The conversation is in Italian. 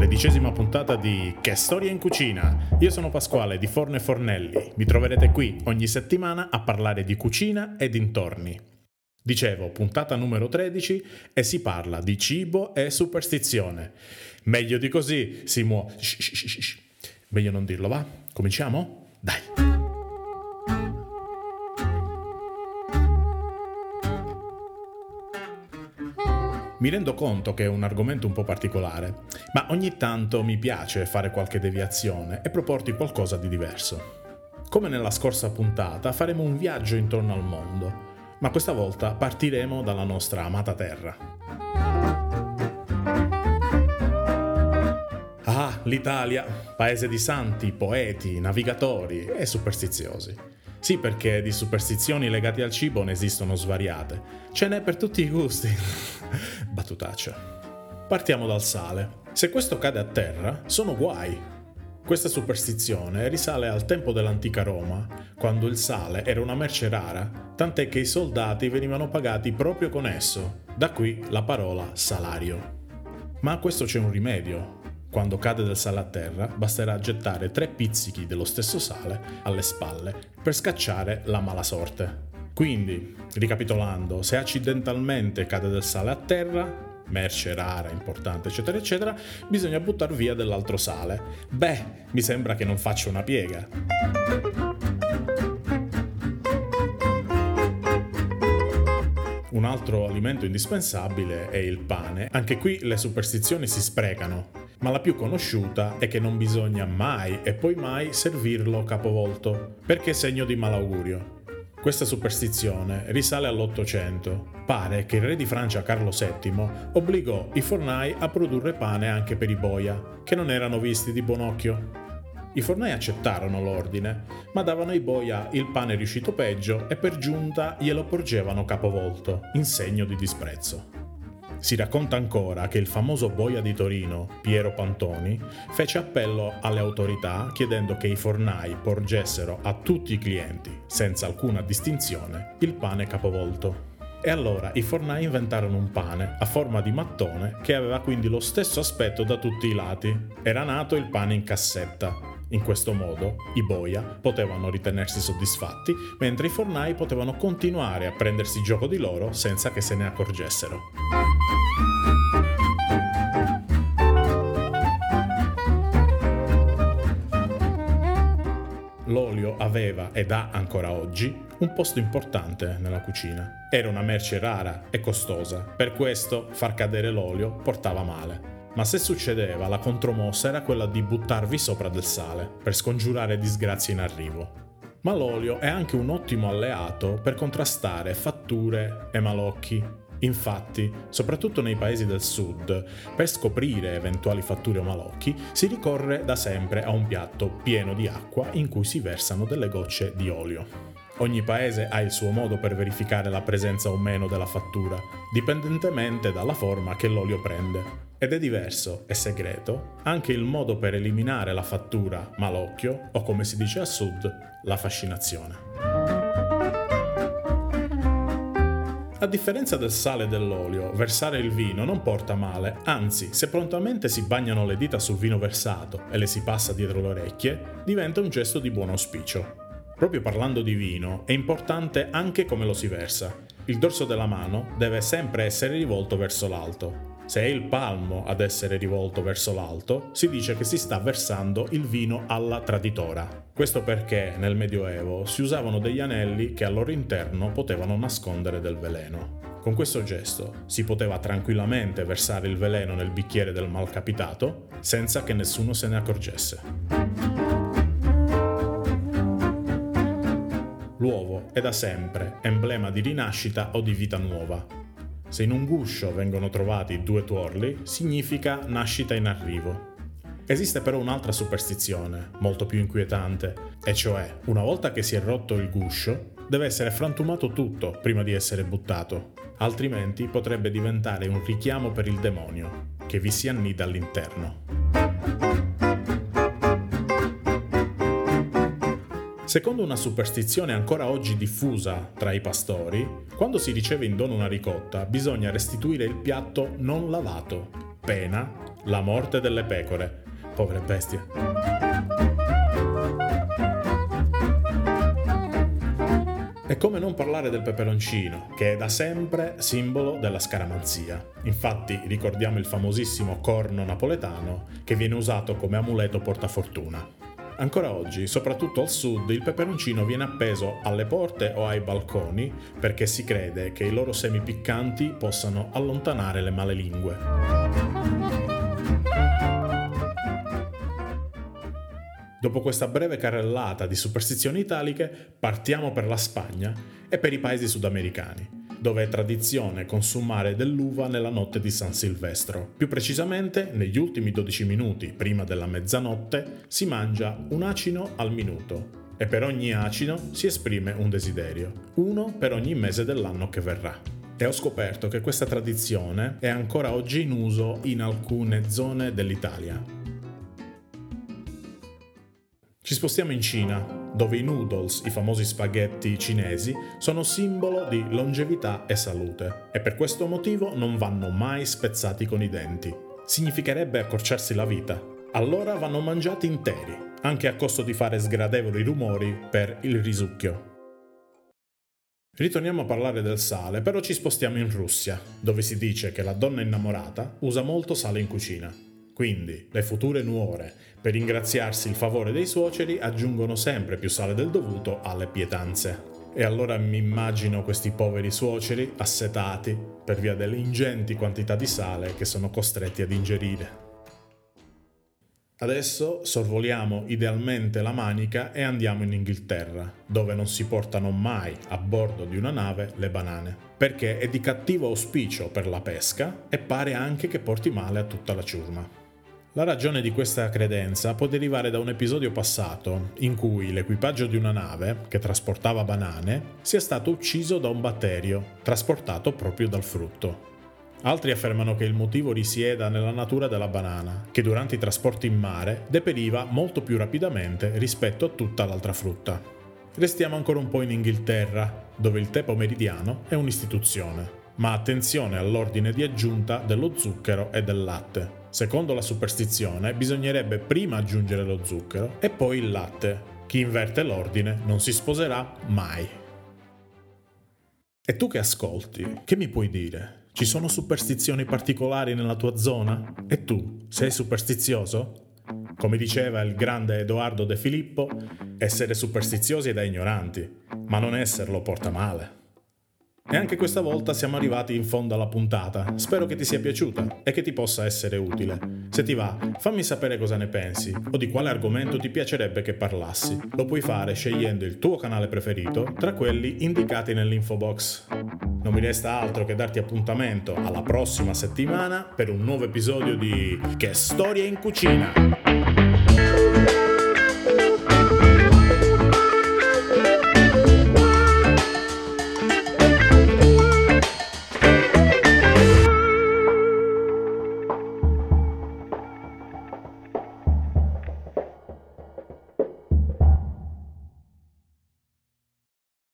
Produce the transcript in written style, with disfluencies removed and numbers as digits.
13ª puntata di Che Storia in Cucina. Io sono Pasquale di Forno e Fornelli. Mi troverete qui ogni settimana a parlare di cucina e dintorni. Dicevo, puntata numero 13 e si parla di cibo e superstizione. Meglio di così si muo... Meglio non dirlo, va? Cominciamo? Dai! Mi rendo conto che è un argomento un po' particolare, ma ogni tanto mi piace fare qualche deviazione e proporti qualcosa di diverso. Come nella scorsa puntata faremo un viaggio intorno al mondo, ma questa volta partiremo dalla nostra amata terra. Ah, l'Italia, paese di santi, poeti, navigatori e superstiziosi. Sì, perché di superstizioni legate al cibo ne esistono svariate. Ce n'è per tutti i gusti. Battutaccia. Partiamo dal sale. Se questo cade a terra, sono guai. Questa superstizione risale al tempo dell'antica Roma, quando il sale era una merce rara, tant'è che i soldati venivano pagati proprio con esso. Da qui la parola salario. Ma a questo c'è un rimedio. Quando cade del sale a terra, basterà gettare 3 pizzichi dello stesso sale alle spalle per scacciare la mala sorte. Quindi, ricapitolando, se accidentalmente cade del sale a terra, merce rara, importante, eccetera, eccetera, bisogna buttar via dell'altro sale. Beh, mi sembra che non faccia una piega. Un altro alimento indispensabile è il pane. Anche qui le superstizioni si sprecano. Ma la più conosciuta è che non bisogna mai e poi mai servirlo capovolto, perché è segno di malaugurio. Questa superstizione risale all'800. Pare che il re di Francia Carlo VII obbligò i fornai a produrre pane anche per i boia, che non erano visti di buon occhio. I fornai accettarono l'ordine, ma davano ai boia il pane riuscito peggio e per giunta glielo porgevano capovolto, in segno di disprezzo. Si racconta ancora che il famoso boia di Torino, Piero Pantoni, fece appello alle autorità chiedendo che i fornai porgessero a tutti i clienti, senza alcuna distinzione, il pane capovolto. E allora i fornai inventarono un pane a forma di mattone che aveva quindi lo stesso aspetto da tutti i lati. Era nato il pane in cassetta. In questo modo i boia potevano ritenersi soddisfatti, mentre i fornai potevano continuare a prendersi gioco di loro senza che se ne accorgessero. L'olio aveva ed ha ancora oggi un posto importante nella cucina. Era una merce rara e costosa, per questo far cadere l'olio portava male. Ma se succedeva, la contromossa era quella di buttarvi sopra del sale, per scongiurare disgrazie in arrivo. Ma l'olio è anche un ottimo alleato per contrastare fatture e malocchi. Infatti, soprattutto nei paesi del sud, per scoprire eventuali fatture o malocchi, si ricorre da sempre a un piatto pieno di acqua in cui si versano delle gocce di olio. Ogni paese ha il suo modo per verificare la presenza o meno della fattura, dipendentemente dalla forma che l'olio prende. Ed è diverso e segreto anche il modo per eliminare la fattura, malocchio o, come si dice al sud, la fascinazione. A differenza del sale e dell'olio, versare il vino non porta male, anzi, se prontamente si bagnano le dita sul vino versato e le si passa dietro le orecchie, diventa un gesto di buon auspicio. Proprio parlando di vino, è importante anche come lo si versa. Il dorso della mano deve sempre essere rivolto verso l'alto. Se è il palmo ad essere rivolto verso l'alto, si dice che si sta versando il vino alla traditora. Questo perché nel Medioevo si usavano degli anelli che al loro interno potevano nascondere del veleno. Con questo gesto si poteva tranquillamente versare il veleno nel bicchiere del malcapitato senza che nessuno se ne accorgesse. L'uovo è da sempre emblema di rinascita o di vita nuova. Se in un guscio vengono trovati 2 tuorli, significa nascita in arrivo. Esiste però un'altra superstizione, molto più inquietante, e cioè, una volta che si è rotto il guscio, deve essere frantumato tutto prima di essere buttato, altrimenti potrebbe diventare un richiamo per il demonio, che vi si annida all'interno. Secondo una superstizione ancora oggi diffusa tra i pastori, quando si riceve in dono una ricotta bisogna restituire il piatto non lavato, pena La morte delle pecore. Povere bestie. E come non parlare del peperoncino, che è da sempre simbolo della scaramanzia. Infatti ricordiamo il famosissimo corno napoletano che viene usato come amuleto portafortuna. Ancora oggi, soprattutto al sud, il peperoncino viene appeso alle porte o ai balconi perché si crede che i loro semi piccanti possano allontanare le malelingue. Dopo questa breve carrellata di superstizioni italiche, partiamo per la Spagna e per i paesi sudamericani, dove è tradizione consumare dell'uva nella notte di San Silvestro. Più precisamente, negli ultimi 12 minuti prima della mezzanotte, si mangia un acino al minuto e per ogni acino si esprime un desiderio, uno per ogni mese dell'anno che verrà. E ho scoperto che questa tradizione è ancora oggi in uso in alcune zone dell'Italia. Ci spostiamo in Cina, dove i noodles, i famosi spaghetti cinesi, sono simbolo di longevità e salute, e per questo motivo non vanno mai spezzati con i denti. Significherebbe accorciarsi la vita. Allora vanno mangiati interi, anche a costo di fare sgradevoli rumori per il risucchio. Ritorniamo a parlare del sale, però ci spostiamo in Russia, dove si dice che la donna innamorata usa molto sale in cucina. Quindi, le future nuore, per ringraziarsi il favore dei suoceri, aggiungono sempre più sale del dovuto alle pietanze. E allora mi immagino questi poveri suoceri assetati per via delle ingenti quantità di sale che sono costretti ad ingerire. Adesso sorvoliamo idealmente la Manica e andiamo in Inghilterra, dove non si portano mai a bordo di una nave le banane, perché è di cattivo auspicio per la pesca e pare anche che porti male a tutta la ciurma. La ragione di questa credenza può derivare da un episodio passato in cui l'equipaggio di una nave che trasportava banane sia stato ucciso da un batterio trasportato proprio dal frutto. Altri affermano che il motivo risieda nella natura della banana, che durante i trasporti in mare deperiva molto più rapidamente rispetto a tutta l'altra frutta. Restiamo ancora un po' in Inghilterra, dove il tè pomeridiano è un'istituzione. Ma attenzione all'ordine di aggiunta dello zucchero e del latte. Secondo la superstizione, bisognerebbe prima aggiungere lo zucchero e poi il latte. Chi inverte l'ordine non si sposerà mai. E tu che ascolti, che mi puoi dire? Ci sono superstizioni particolari nella tua zona? E tu, sei superstizioso? Come diceva il grande Edoardo De Filippo, essere superstiziosi è da ignoranti, ma non esserlo porta male. E anche questa volta siamo arrivati in fondo alla puntata. Spero che ti sia piaciuta e che ti possa essere utile. Se ti va, fammi sapere cosa ne pensi o di quale argomento ti piacerebbe che parlassi. Lo puoi fare scegliendo il tuo canale preferito tra quelli indicati nell'info box. Non mi resta altro che darti appuntamento alla prossima settimana per un nuovo episodio di Che Storia in Cucina!